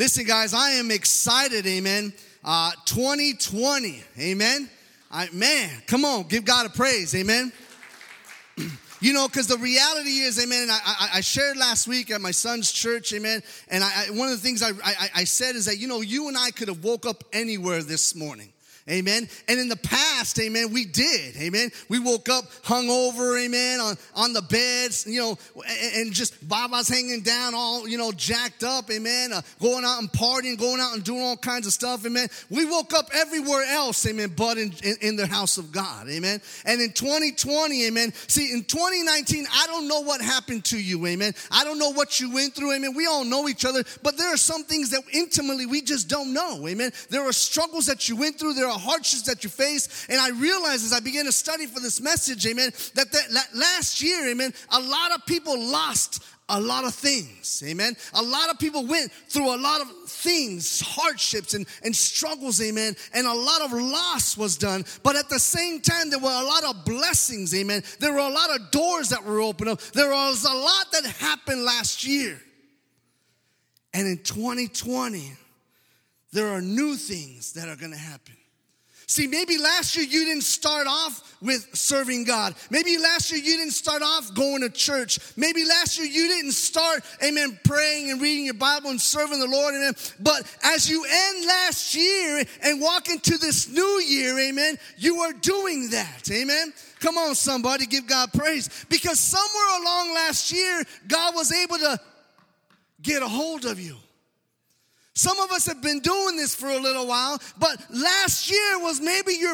Listen, guys, I am excited, amen, 2020, amen. Man, come on, give God a praise, amen. You know, because the reality is, amen, and I shared last week at my son's church, amen, and one of the things I said is that, you know, you and I could have woke up anywhere this morning. Amen. And in the past, amen, we did. Amen. We woke up hungover, amen, on the beds, you know, and just Baba's hanging down all, you know, jacked up, amen, going out and partying, going out and doing all kinds of stuff, amen. We woke up everywhere else, amen, but in the house of God, amen. And in 2020, amen, see, in 2019, I don't know what happened to you, amen. I don't know what you went through, amen. We all know each other, but there are some things that intimately we just don't know, amen. There are struggles that you went through. There are hardships that you face, and I realized as I began to study for this message, amen, that last year, amen, a lot of people lost a lot of things, amen. A lot of people went through a lot of things, hardships and struggles, amen, and a lot of loss was done, but at the same time, there were a lot of blessings, amen. There were a lot of doors that were opened up. There was a lot that happened last year, and in 2020, there are new things that are going to happen. See, maybe last year you didn't start off with serving God. Maybe last year you didn't start off going to church. Maybe last year you didn't start, amen, praying and reading your Bible and serving the Lord, amen. But as you end last year and walk into this new year, amen, you are doing that, amen. Come on, somebody, give God praise. Because somewhere along last year, God was able to get a hold of you. Some of us have been doing this for a little while, but last year was maybe your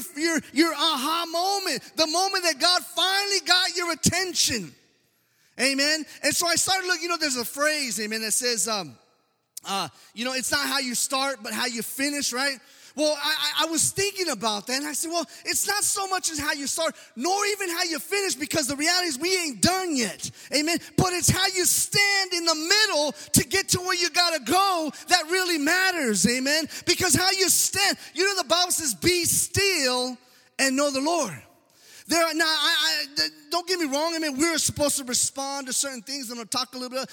aha moment, the moment that God finally got your attention, amen? And so I started looking, you know, there's a phrase, amen, that says, you know, it's not how you start, but how you finish, right? Well, I was thinking about that, and I said, well, it's not so much as how you start, nor even how you finish, because the reality is we ain't done yet, amen? But it's how you stand in the middle to get to where you got to go that really matters, amen? Because how you stand, you know, the Bible says, be still and know the Lord. Don't get me wrong, amen, we're supposed to respond to certain things. I'm going to talk a little bit,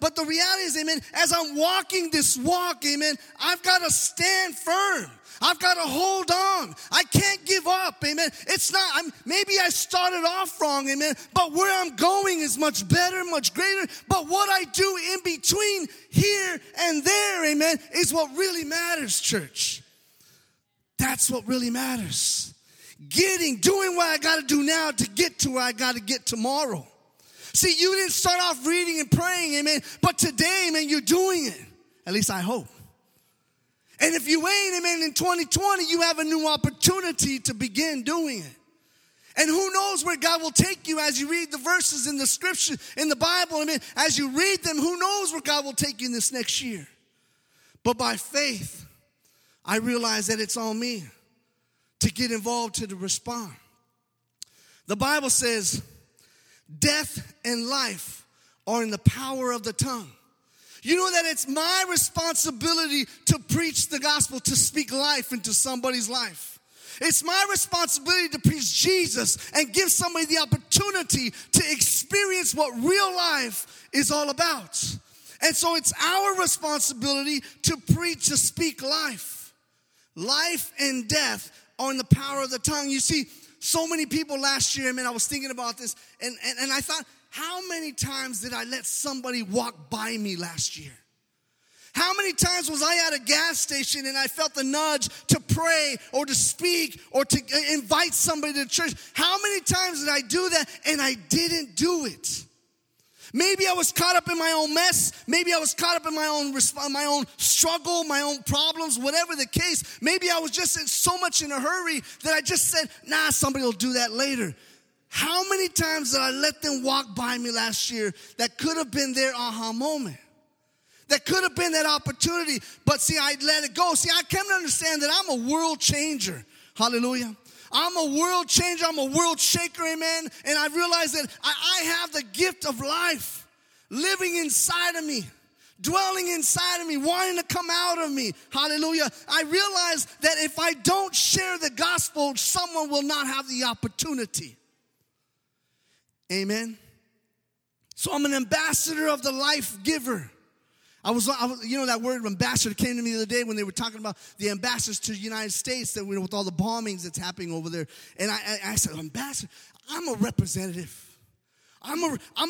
but the reality is, amen, as I'm walking this walk, amen, I've got to stand firm. I've got to hold on. I can't give up, amen. It's not, maybe I started off wrong, amen, but where I'm going is much better, much greater. But what I do in between here and there, amen, is what really matters, church. That's what really matters. Doing what I got to do now to get to where I got to get tomorrow. See, you didn't start off reading and praying, amen, but today, amen, you're doing it. At least I hope. And if you ain't, amen, in 2020, you have a new opportunity to begin doing it. And who knows where God will take you as you read the verses in the scripture, in the Bible, amen. As you read them, who knows where God will take you in this next year. But by faith, I realize that it's on me to get involved, to respond. The Bible says, death and life are in the power of the tongue. You know that it's my responsibility to preach the gospel, to speak life into somebody's life. It's my responsibility to preach Jesus and give somebody the opportunity to experience what real life is all about. And so it's our responsibility to preach, to speak life. Life and death are in the power of the tongue. You see, so many people last year, I was thinking about this, and I thought, how many times did I let somebody walk by me last year? How many times was I at a gas station and I felt the nudge to pray or to speak or to invite somebody to church? How many times did I do that and I didn't do it? Maybe I was caught up in my own mess. Maybe I was caught up in my own struggle, my own problems, whatever the case. Maybe I was just in so much in a hurry that I just said, nah, somebody will do that later. How many times did I let them walk by me last year that could have been their aha moment? That could have been that opportunity, but see, I let it go. See, I come to understand that I'm a world changer. Hallelujah. I'm a world changer. I'm a world shaker, amen. And I realize that I have the gift of life living inside of me, dwelling inside of me, wanting to come out of me. Hallelujah. I realize that if I don't share the gospel, someone will not have the opportunity. Amen. So I'm an ambassador of the life giver. I was, you know, that word ambassador came to me the other day when they were talking about the ambassadors to the United States that, you know, with all the bombings that's happening over there. And I said, ambassador, I'm a representative. I'm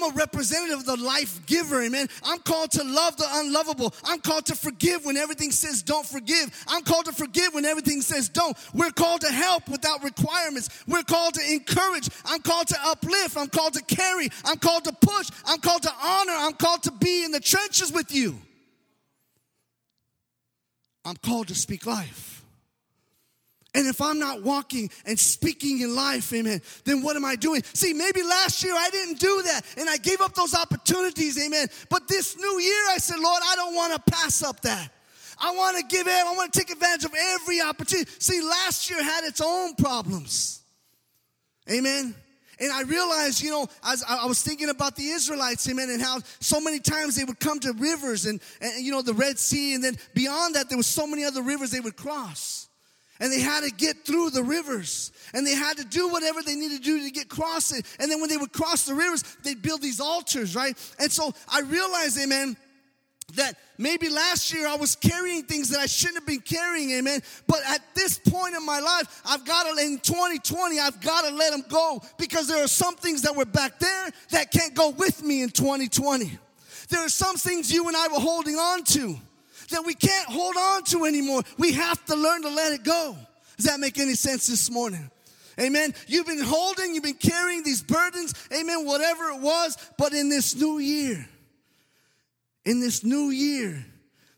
a representative of the life giver, amen. I'm called to love the unlovable. I'm called to forgive when everything says don't forgive. I'm called to forgive when everything says don't. We're called to help without requirements. We're called to encourage. I'm called to uplift. I'm called to carry. I'm called to push. I'm called to honor. I'm called to be in the trenches with you. I'm called to speak life. And if I'm not walking and speaking in life, amen, then what am I doing? See, maybe last year I didn't do that, and I gave up those opportunities, amen. But this new year I said, Lord, I don't want to pass up that. I want to take advantage of every opportunity. See, last year had its own problems, amen. And I realized, you know, as I was thinking about the Israelites, amen, and how so many times they would come to rivers and you know, the Red Sea, and then beyond that there was so many other rivers they would cross. And they had to get through the rivers. And they had to do whatever they needed to do to get across it. And then when they would cross the rivers, they'd build these altars, right? And so I realized, amen, that maybe last year I was carrying things that I shouldn't have been carrying, amen. But at this point in my life, in 2020, I've got to let them go. Because there are some things that were back there that can't go with me in 2020. There are some things you and I were holding on to that we can't hold on to anymore. We have to learn to let it go. Does that make any sense this morning? Amen. You've been carrying these burdens, amen, whatever it was. But in this new year,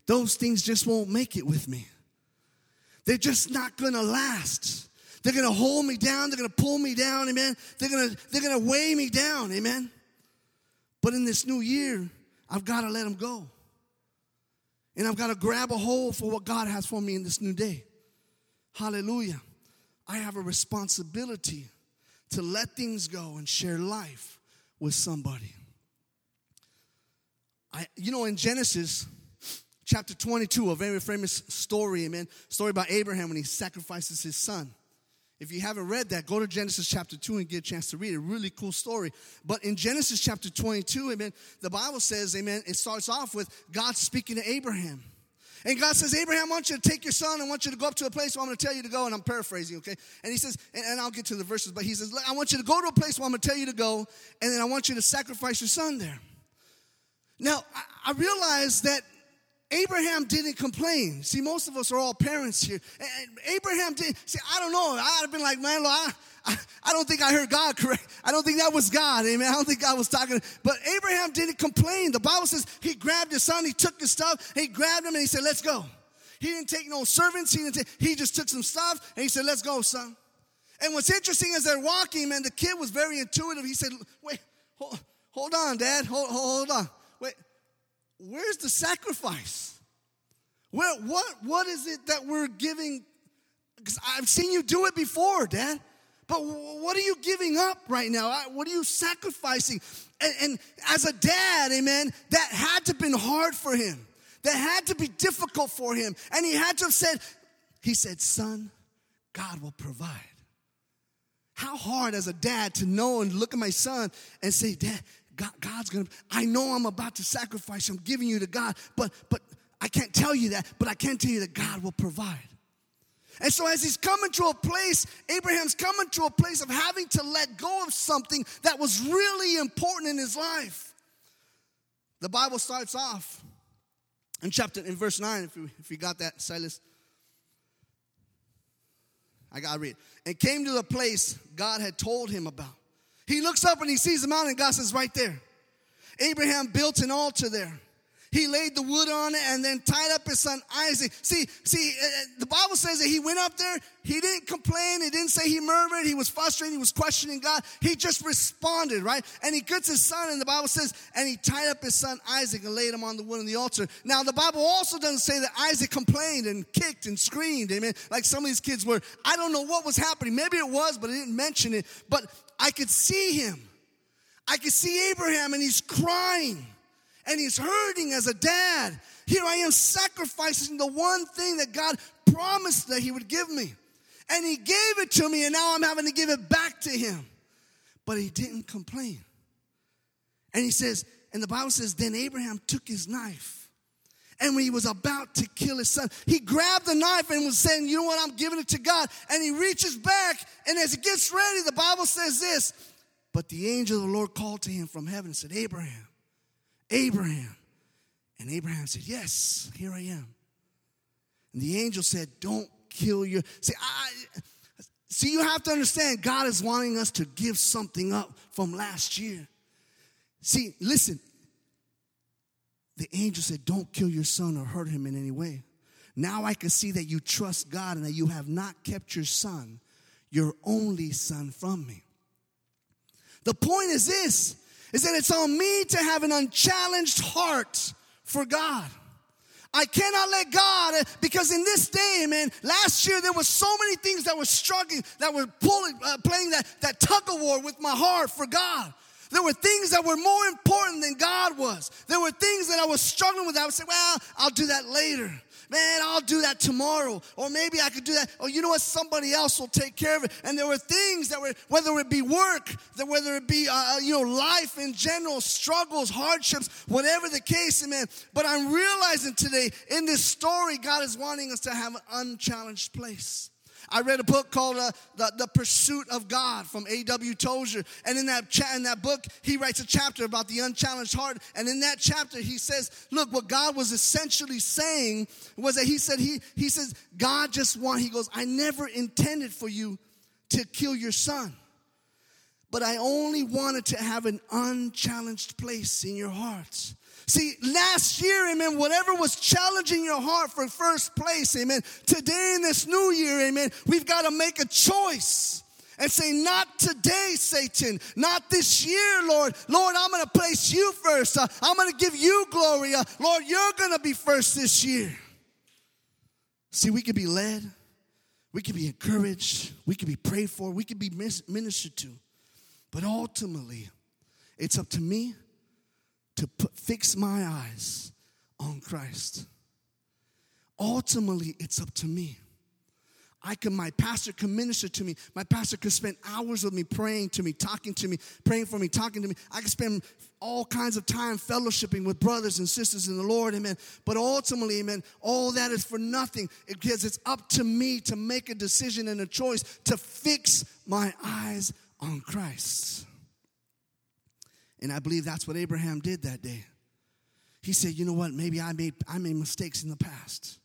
those things just won't make it with me. They're just not going to last. They're going to hold me down. They're going to pull me down, amen. They're going to weigh me down, amen. But in this new year, I've got to let them go. And I've got to grab a hold for what God has for me in this new day. Hallelujah. I have a responsibility to let things go and share life with somebody. In Genesis chapter 22, a very famous story, amen, story about Abraham when he sacrifices his son. If you haven't read that, go to Genesis chapter 2 and get a chance to read it. Really cool story. But in Genesis chapter 22, amen, the Bible says, amen, it starts off with God speaking to Abraham. And God says, Abraham, I want you to take your son. I want you to go up to a place where I'm going to tell you to go. And I'm paraphrasing, okay? And he says, and I'll get to the verses, but he says, I want you to go to a place where I'm going to tell you to go, and then I want you to sacrifice your son there. Now, I realize that Abraham didn't complain. See, most of us are all parents here. And Abraham didn't. See, I don't know. I'd have been like, man, Lord, I don't think I heard God correct. I don't think that was God, amen. I don't think God was talking. But Abraham didn't complain. The Bible says he grabbed his son. He took his stuff. He grabbed him, and he said, let's go. He didn't take no servants. He just took some stuff, and he said, let's go, son. And what's interesting is they're walking, man. The kid was very intuitive. He said, wait, hold on, Dad. Hold on. Wait. Where's the sacrifice? What is it that we're giving? Because I've seen you do it before, Dad. But what are you giving up right now? What are you sacrificing? And as a dad, amen, that had to have been hard for him. That had to be difficult for him. And he had to have said, son, God will provide. How hard as a dad to know and look at my son and say, Dad, God's going to, I know I'm about to sacrifice. I'm giving you to God, but I can't tell you that, but I can tell you that God will provide. And so as he's coming to a place, Abraham's coming to a place of having to let go of something that was really important in his life. The Bible starts off in verse 9, if you got that, Silas. I got to read. And came to the place God had told him about. He looks up and he sees the mountain. God says, right there. Abraham built an altar there. He laid the wood on it and then tied up his son Isaac. See, the Bible says that he went up there. He didn't complain. He didn't say he murmured. He was frustrated. He was questioning God. He just responded, right? And he gets his son, and the Bible says, and he tied up his son Isaac and laid him on the wood on the altar. Now, the Bible also doesn't say that Isaac complained and kicked and screamed, amen, like some of these kids were. I don't know what was happening. Maybe it was, but it didn't mention it. But I could see him. I could see Abraham, and he's crying, and he's hurting as a dad. Here I am sacrificing the one thing that God promised that he would give me. And he gave it to me, and now I'm having to give it back to him. But he didn't complain. And the Bible says, then Abraham took his knife And when he was about to kill his son, he grabbed the knife and was saying, you know what, I'm giving it to God. And he reaches back, and as he gets ready, the Bible says this, but the angel of the Lord called to him from heaven and said, Abraham, Abraham. And Abraham said, yes, here I am. And the angel said, don't kill your... See, you have to understand, God is wanting us to give something up from last year. See, listen. The angel said, don't kill your son or hurt him in any way. Now I can see that you trust God and that you have not kept your son, your only son, from me. The point is this, is that it's on me to have an unchallenged heart for God. I cannot let God, because in this day, man, last year there were so many things that were struggling, that were playing that tug-of-war with my heart for God. There were things that were more important than God was. There were things that I was struggling with. I would say, well, I'll do that later. Man, I'll do that tomorrow. Or maybe I could do that. Or you know what? Somebody else will take care of it. And there were things that were, whether it be work, whether it be, life in general, struggles, hardships, whatever the case, man. But I'm realizing today in this story, God is wanting us to have an unchallenged place. I read a book called The Pursuit of God from A.W. Tozer. And in that book, he writes a chapter about the unchallenged heart. And in that chapter, he says, look, what God was essentially saying was that he says, God just wants, he goes, I never intended for you to kill your son. But I only wanted to have an unchallenged place in your hearts. See, last year, amen, whatever was challenging your heart for first place, amen, today in this new year, amen, we've got to make a choice and say, not today, Satan, not this year, Lord. Lord, I'm going to place you first. I'm going to give you glory. Lord, you're going to be first this year. See, we could be led. We could be encouraged. We could be prayed for. We could be ministered to. But ultimately, it's up to me to fix my eyes on Christ. Ultimately, it's up to me. My pastor can minister to me. My pastor can spend hours with me, praying to me, talking to me, praying for me, talking to me. I can spend all kinds of time fellowshipping with brothers and sisters in the Lord, amen. But ultimately, amen, all that is for nothing because it's up to me to make a decision and a choice to fix my eyes on Christ. And I believe that's what Abraham did that day. He said, you know what, maybe I made mistakes in the past.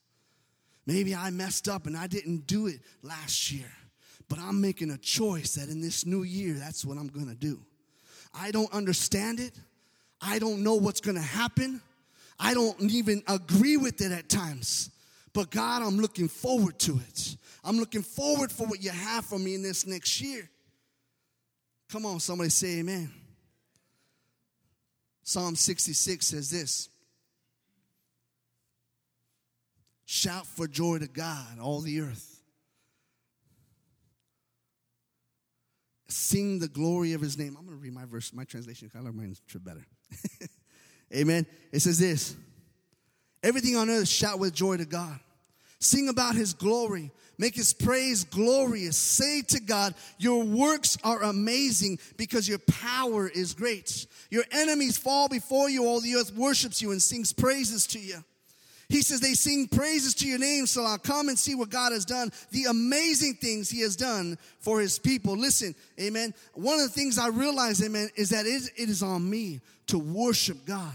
Maybe I messed up and I didn't do it last year. But I'm making a choice that in this new year, that's what I'm going to do. I don't understand it. I don't know what's going to happen. I don't even agree with it at times. But God, I'm looking forward to it. I'm looking forward for what you have for me in this next year. Come on, somebody say amen. Psalm 66 says this. Shout for joy to God, all the earth. Sing the glory of his name. I'm going to read my verse, my translation. I like mine better. Amen. It says this. Everything on earth shout with joy to God. Sing about his glory. Make his praise glorious. Say to God, your works are amazing because your power is great. Your enemies fall before you. All the earth worships you and sings praises to you. He says they sing praises to your name, so I'll come and see what God has done, the amazing things he has done for his people. Listen, amen. One of the things I realize, amen, is that it is on me to worship God.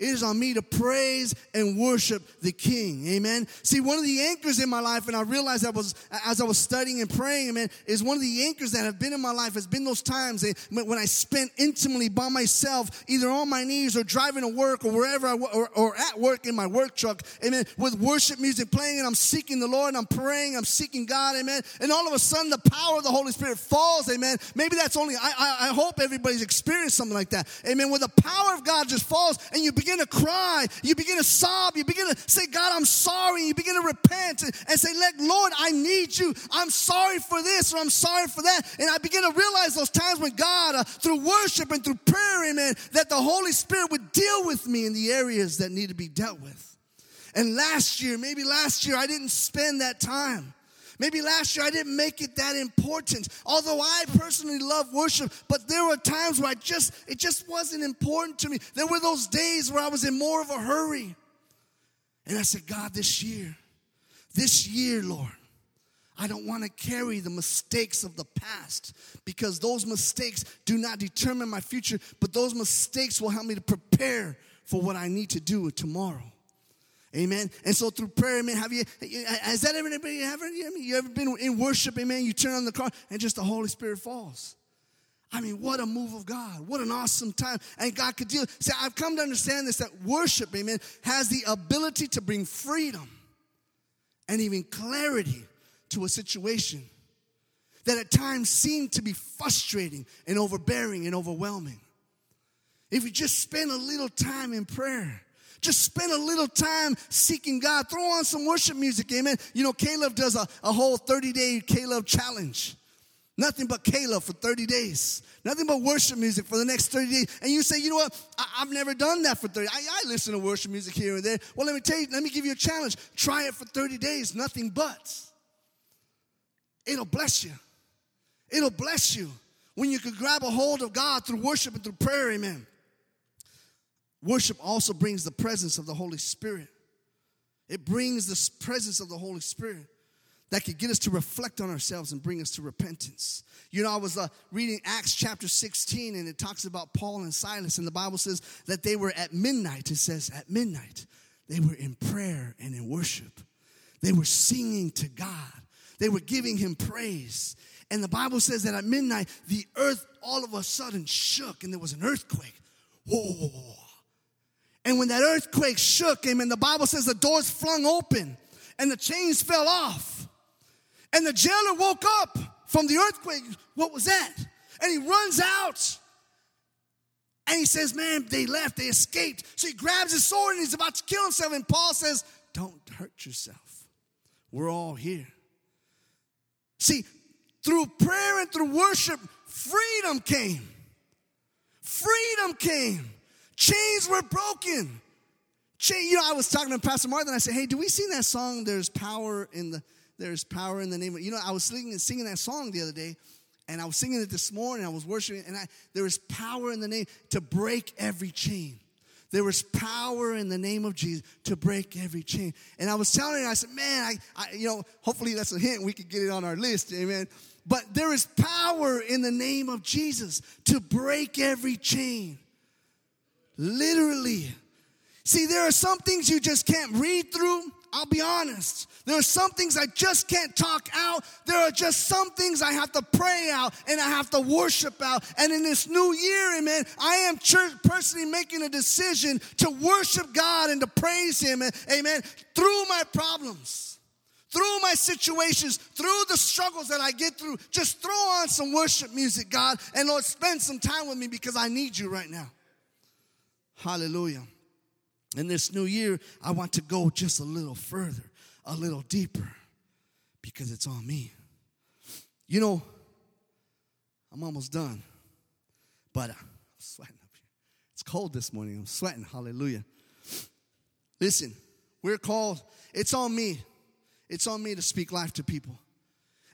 It is on me to praise and worship the King, amen? See, one of the anchors in my life, and I realized that was as I was studying and praying, amen, is one of the anchors that have been in my life has been those times when I spent intimately by myself, either on my knees or driving to work or wherever or at work in my work truck, amen, with worship music playing, and I'm seeking the Lord, and I'm praying, I'm seeking God, amen, and all of a sudden the power of the Holy Spirit falls, amen? Maybe that's only, I hope everybody's experienced something like that, amen, where the power of God just falls, and you begin to cry, you begin to sob, you begin to say, God, I'm sorry, you begin to repent and say, Lord, I need you, I'm sorry for this or I'm sorry for that, and I begin to realize those times when God, through worship and through prayer, amen, that the Holy Spirit would deal with me in the areas that need to be dealt with. And last year, I didn't spend that time. Maybe last year I didn't make it that important. Although I personally love worship, but there were times where it just wasn't important to me. There were those days where I was in more of a hurry. And I said, God, this year, Lord, I don't want to carry the mistakes of the past, because those mistakes do not determine my future, but those mistakes will help me to prepare for what I need to do tomorrow. Amen. And so through prayer, amen, you ever been in worship, amen, you turn on the car and just the Holy Spirit falls. I mean, what a move of God. What an awesome time. And God could deal. See, I've come to understand this, that worship, amen, has the ability to bring freedom and even clarity to a situation that at times seemed to be frustrating and overbearing and overwhelming. If you just spend a little time in prayer, just spend a little time seeking God, throw on some worship music, amen. You know, Caleb does a whole 30-day Caleb challenge. Nothing but Caleb for 30 days. Nothing but worship music for the next 30 days. And you say, you know what? I've never done that for 30. I listen to worship music here and there. Well, let me give you a challenge. Try it for 30 days, nothing but. It'll bless you. It'll bless you when you can grab a hold of God through worship and through prayer, amen. Worship also brings the presence of the Holy Spirit. It brings this presence of the Holy Spirit that could get us to reflect on ourselves and bring us to repentance. You know, I was reading Acts chapter 16, and it talks about Paul and Silas, and the Bible says that they were at midnight. It says at midnight, they were in prayer and in worship. They were singing to God. They were giving him praise. And the Bible says that at midnight, the earth all of a sudden shook, and there was an earthquake. Whoa. And when that earthquake shook, amen, the Bible says the doors flung open, and the chains fell off. And the jailer woke up from the earthquake. What was that? And he runs out. And he says, man, they left. They escaped. So he grabs his sword and he's about to kill himself. And Paul says, don't hurt yourself. We're all here. See, through prayer and through worship, freedom came. Freedom came. Chains were broken. You know, I was talking to Pastor Martin. I said, hey, do we sing that song, There's power in the name of, you know, I was singing that song the other day, and I was singing it this morning, I was worshiping, and there is power in the name to break every chain. There is power in the name of Jesus to break every chain. And I was telling her, I said, man, I hopefully that's a hint, we could get it on our list, amen. But there is power in the name of Jesus to break every chain. Literally. See, there are some things you just can't read through. I'll be honest. There are some things I just can't talk out. There are just some things I have to pray out and I have to worship out. And in this new year, amen, I am personally making a decision to worship God and to praise him, amen, through my problems, through my situations, through the struggles that I get through. Just throw on some worship music, God, and Lord, spend some time with me because I need you right now. Hallelujah. In this new year, I want to go just a little further, a little deeper, because it's on me. You know, I'm almost done, but I'm sweating up here. It's cold this morning. I'm sweating. Hallelujah. Listen, we're called. It's on me. It's on me to speak life to people.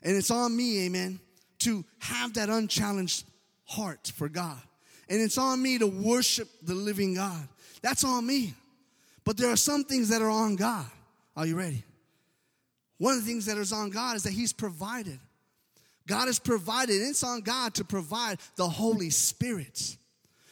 And it's on me, amen, to have that unchallenged heart for God. And it's on me to worship the living God. That's on me. But there are some things that are on God. Are you ready? One of the things that is on God is that he's provided. God has provided. It's on God to provide the Holy Spirit.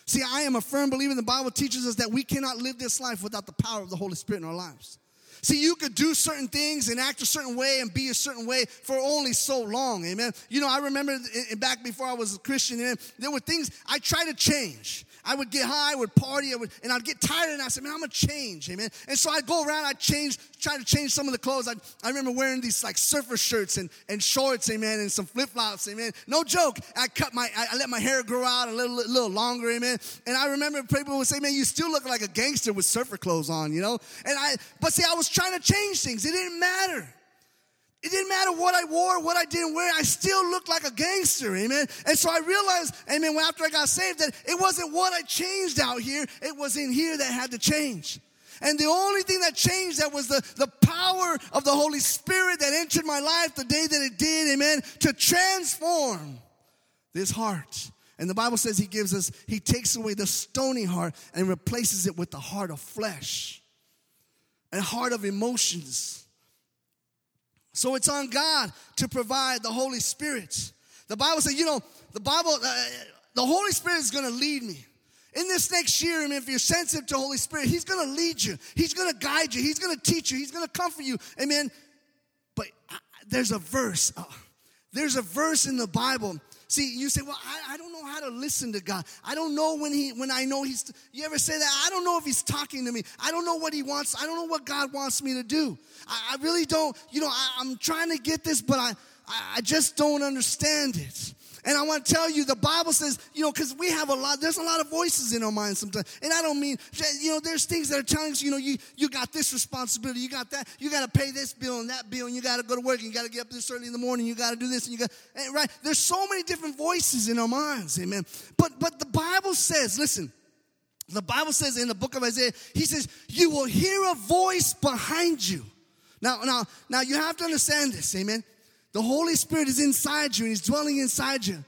See, I am a firm believer. The Bible teaches us that we cannot live this life without the power of the Holy Spirit in our lives. See, you could do certain things and act a certain way and be a certain way for only so long, amen? You know, I remember back before I was a Christian, amen, there were things I tried to change. I would get high, I would party, and I'd get tired, and I said, man, I'm going to change, amen? And so I'd go around, I'd try to change some of the clothes. I remember wearing these, like, surfer shirts and shorts, amen, and some flip-flops, amen? No joke. I let my hair grow out a little longer, amen? And I remember people would say, man, you still look like a gangster with surfer clothes on, you know? But see, I was trying to change things. It didn't matter. It didn't matter what I wore, what I didn't wear. I still looked like a gangster, amen? And so I realized, amen, after I got saved, that it wasn't what I changed out here. It was in here that had to change. And the only thing that changed that was the power of the Holy Spirit that entered my life the day that it did, amen, to transform this heart. And the Bible says he takes away the stony heart and replaces it with the heart of flesh. and heart of emotions. So it's on God to provide the Holy Spirit. The Bible says, the Holy Spirit is going to lead me. In this next year, I mean, if you're sensitive to the Holy Spirit, He's going to lead you. He's going to guide you. He's going to teach you. He's going to comfort you. Amen. But there's a verse. There's a verse in the Bible. See, you say, well, I don't know how to listen to God. I don't know when I know He's... You ever say that? I don't know if He's talking to me. I don't know what He wants. I don't know what God wants me to do. I really don't... I'm trying to get this, but I just don't understand it. And I want to tell you, the Bible says, because we have there's a lot of voices in our minds sometimes. And I don't mean, there's things that are telling us, you got this responsibility, you got that, you got to pay this bill and that bill, and you got to go to work, and you got to get up this early in the morning, you got to do this, and you got, right? There's so many different voices in our minds, amen. But the Bible says, listen, the Bible says in the book of Isaiah, He says, you will hear a voice behind you. Now you have to understand this, amen. The Holy Spirit is inside you and He's dwelling inside you.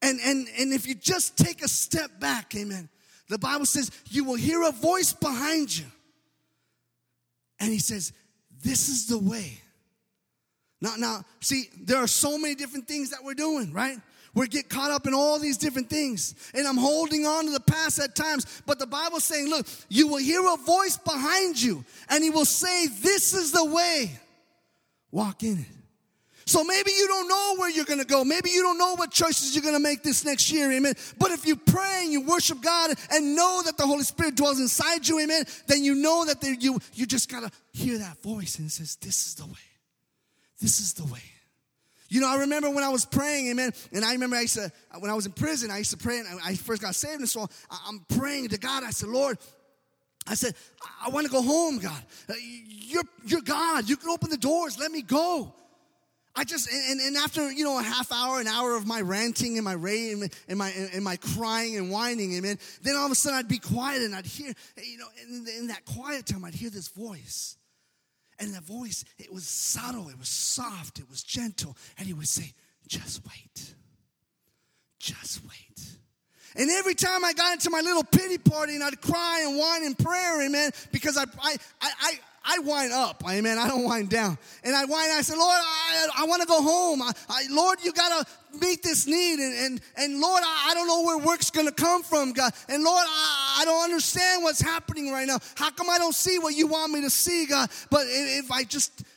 And if you just take a step back, amen, the Bible says you will hear a voice behind you. And He says, this is the way. Now, see, there are so many different things that we're doing, right? We get caught up in all these different things. And I'm holding on to the past at times. But the Bible's saying, look, you will hear a voice behind you. And He will say, this is the way. Walk in it. So maybe you don't know where you're going to go. Maybe you don't know what choices you're going to make this next year, amen. But if you pray and you worship God and know that the Holy Spirit dwells inside you, amen, then you know that you just got to hear that voice. And it says, this is the way. This is the way. I remember when I was praying, amen, and I remember when I was in prison, I used to pray, and I first got saved, and so I'm praying to God. I said, Lord, I want to go home, God. You're God. You can open the doors. Let me go. I just, and after, a half hour, an hour of my ranting and my rave and my crying and whining, amen, then all of a sudden I'd be quiet and I'd hear, in that quiet time I'd hear this voice. And the voice, it was subtle, it was soft, it was gentle. And he would say, just wait. Just wait. And every time I got into my little pity party and I'd cry and whine in prayer, amen, because I wind up, amen. I don't wind down. And I wind, I said, Lord, I want to go home. Lord, you got to meet this need. And Lord, I don't know where work's going to come from, God. And Lord, I don't understand what's happening right now. How come I don't see what you want me to see, God? But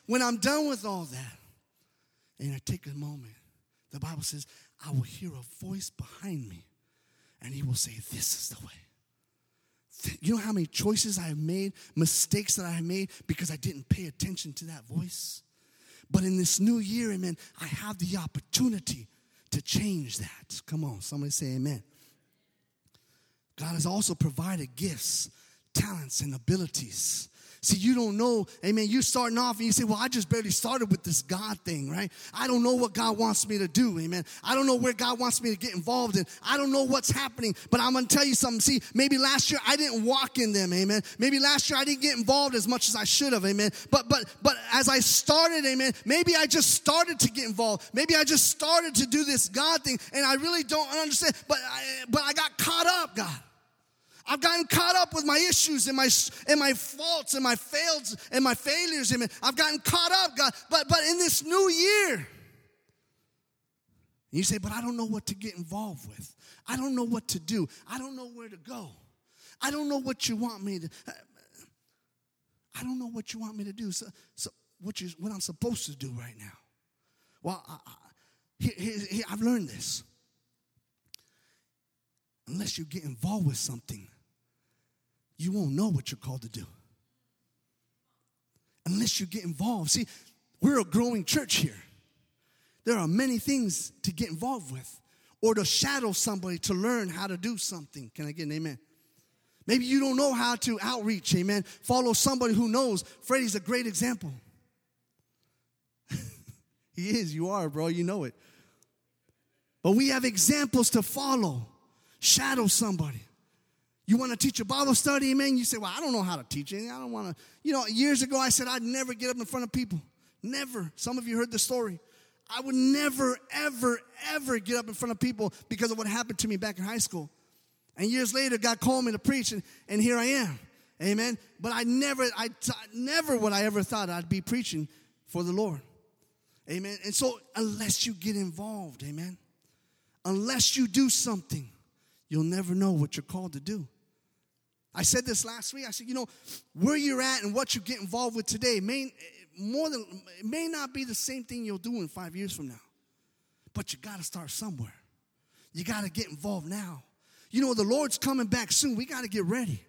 when I'm done with all that, and I take a moment, the Bible says, I will hear a voice behind me. And he will say, this is the way. You know how many choices I have made, mistakes that I have made because I didn't pay attention to that voice? But in this new year, amen, I have the opportunity to change that. Come on, somebody say amen. God has also provided gifts, talents, and abilities. See, you don't know, amen, you're starting off and you say, well, I just barely started with this God thing, right? I don't know what God wants me to do, amen. I don't know where God wants me to get involved in. I don't know what's happening, but I'm going to tell you something. See, maybe last year I didn't walk in them, amen. Maybe last year I didn't get involved as much as I should have, amen. But as I started, amen, maybe I just started to get involved. Maybe I just started to do this God thing, and I really don't understand, but I got caught up, God. I've gotten caught up with my issues and my faults and my fails and my failures. Amen. I've gotten caught up, God. But in this new year, you say, but I don't know what to get involved with. I don't know what to do. I don't know where to go. I don't know what you want me to. I don't know what you want me to do. So what I'm supposed to do right now. Well, I've learned this. Unless you get involved with something, you won't know what you're called to do. Unless you get involved. See, we're a growing church here. There are many things to get involved with or to shadow somebody to learn how to do something. Can I get an amen? Maybe you don't know how to outreach, amen. Follow somebody who knows. Freddie's a great example. He is. You are, bro. You know it. But we have examples to follow. Shadow somebody. You want to teach a Bible study, amen? You say, well, I don't know how to teach anything. I don't want to. Years ago I said I'd never get up in front of people. Never. Some of you heard the story. I would never, ever, ever get up in front of people because of what happened to me back in high school. And years later, God called me to preach, and here I am. Amen. But I never would I ever thought I'd be preaching for the Lord. Amen. And so unless you get involved, amen, unless you do something, you'll never know what you're called to do. I said this last week. I said, you know, where you're at and what you get involved with today may not be the same thing you'll do in 5 years from now. But you got to start somewhere. You got to get involved now. You know, the Lord's coming back soon. We got to get ready.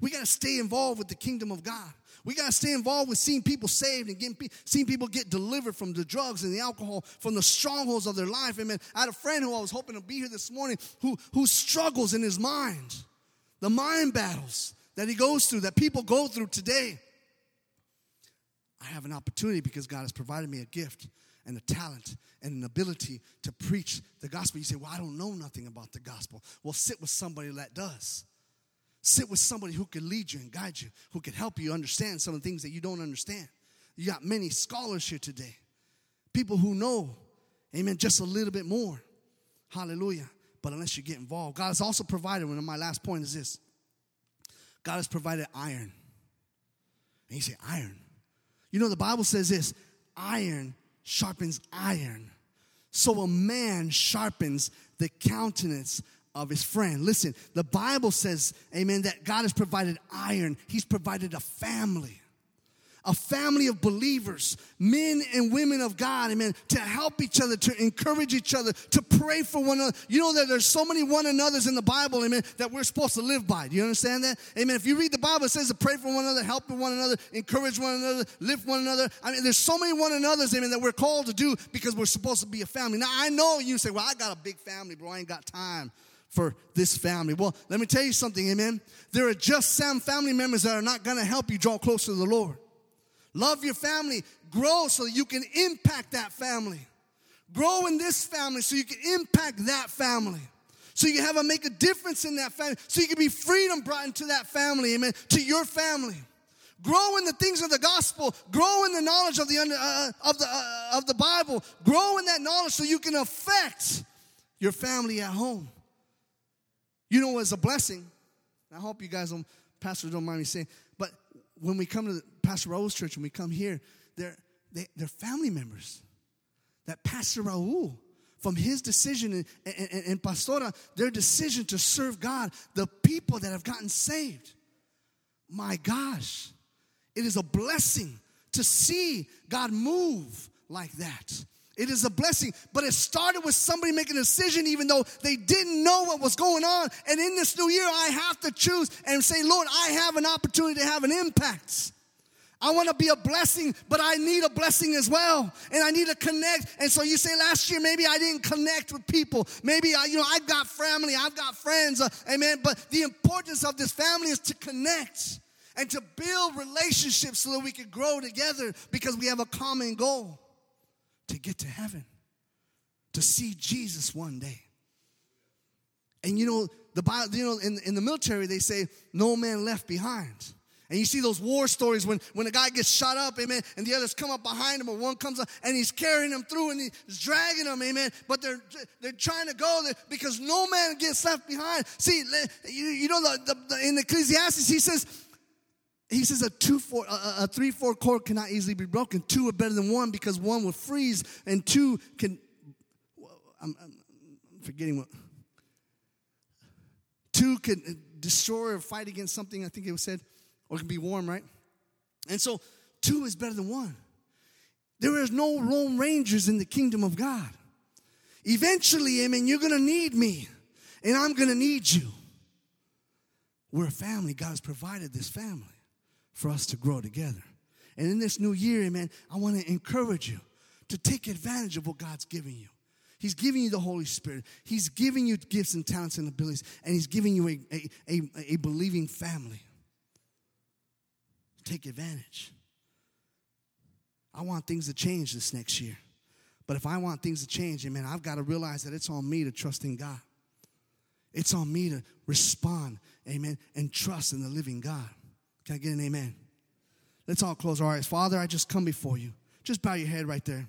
We got to stay involved with the kingdom of God. We got to stay involved with seeing people saved and seeing people get delivered from the drugs and the alcohol, from the strongholds of their life. Amen. I had a friend who I was hoping to be here this morning who struggles in his mind. The mind battles that he goes through, that people go through today. I have an opportunity because God has provided me a gift and a talent and an ability to preach the gospel. You say, well, I don't know nothing about the gospel. Well, sit with somebody that does. Sit with somebody who can lead you and guide you, who can help you understand some of the things that you don't understand. You got many scholars here today, people who know, amen, just a little bit more. Hallelujah. But unless you get involved, God has also provided, and my last point is this, God has provided iron. And you say, iron? You know, the Bible says this, iron sharpens iron. So a man sharpens the countenance of his friend. Listen, the Bible says, amen, that God has provided iron. He's provided a family of believers, men and women of God, amen, to help each other, to encourage each other, to pray for one another. You know that there's so many one another's in the Bible, amen, that we're supposed to live by. Do you understand that? Amen. If you read the Bible, it says to pray for one another, help one another, encourage one another, lift one another. I mean, there's so many one another's, amen, that we're called to do because we're supposed to be a family. Now, I know you say, well, I got a big family, bro. I ain't got time for this family. Well, let me tell you something, amen. There are just some family members that are not going to help you draw closer to the Lord. Love your family. Grow so that you can impact that family. Grow in this family so you can impact that family. So you have to make a difference in that family. So you can be freedom brought into that family, amen, to your family. Grow in the things of the gospel. Grow in the knowledge of the Bible. Grow in that knowledge so you can affect your family at home. You know, it's a blessing. I hope you guys don't, pastors don't mind me saying, but when we come to Pastor Raul's church, when we come here, they're family members. That Pastor Raul, from his decision and Pastora, their decision to serve God, the people that have gotten saved. My gosh, it is a blessing to see God move like that. It is a blessing, but it started with somebody making a decision even though they didn't know what was going on. And in this new year, I have to choose and say, Lord, I have an opportunity to have an impact. I want to be a blessing, but I need a blessing as well. And I need to connect. And so you say last year, maybe I didn't connect with people. Maybe, I've got family, I've got friends, amen. But the importance of this family is to connect and to build relationships so that we can grow together because we have a common goal. To get to heaven, to see Jesus one day. And you know, the Bible, in the military they say, no man left behind. And you see those war stories when a guy gets shot up, amen, and the others come up behind him, or one comes up and he's carrying him through and he's dragging him, amen. But they're trying to go there because no man gets left behind. See, in Ecclesiastes he says a 3/4 cord cannot easily be broken. Two are better than one because one will freeze and two can. I'm forgetting what. Two can destroy or fight against something. I think it was said, or can be warm, right? And so, two is better than one. There is no lone rangers in the kingdom of God. Eventually, amen. You're gonna need me, and I'm gonna need you. We're a family. God has provided this family for us to grow together. And in this new year, amen, I want to encourage you to take advantage of what God's giving you. He's giving you the Holy Spirit. He's giving you gifts and talents and abilities. And he's giving you a believing family. Take advantage. I want things to change this next year. But if I want things to change, amen, I've got to realize that it's on me to trust in God. It's on me to respond, amen, and trust in the living God. Can I get an amen? Let's all close our eyes. Father, I just come before you. Just bow your head right there.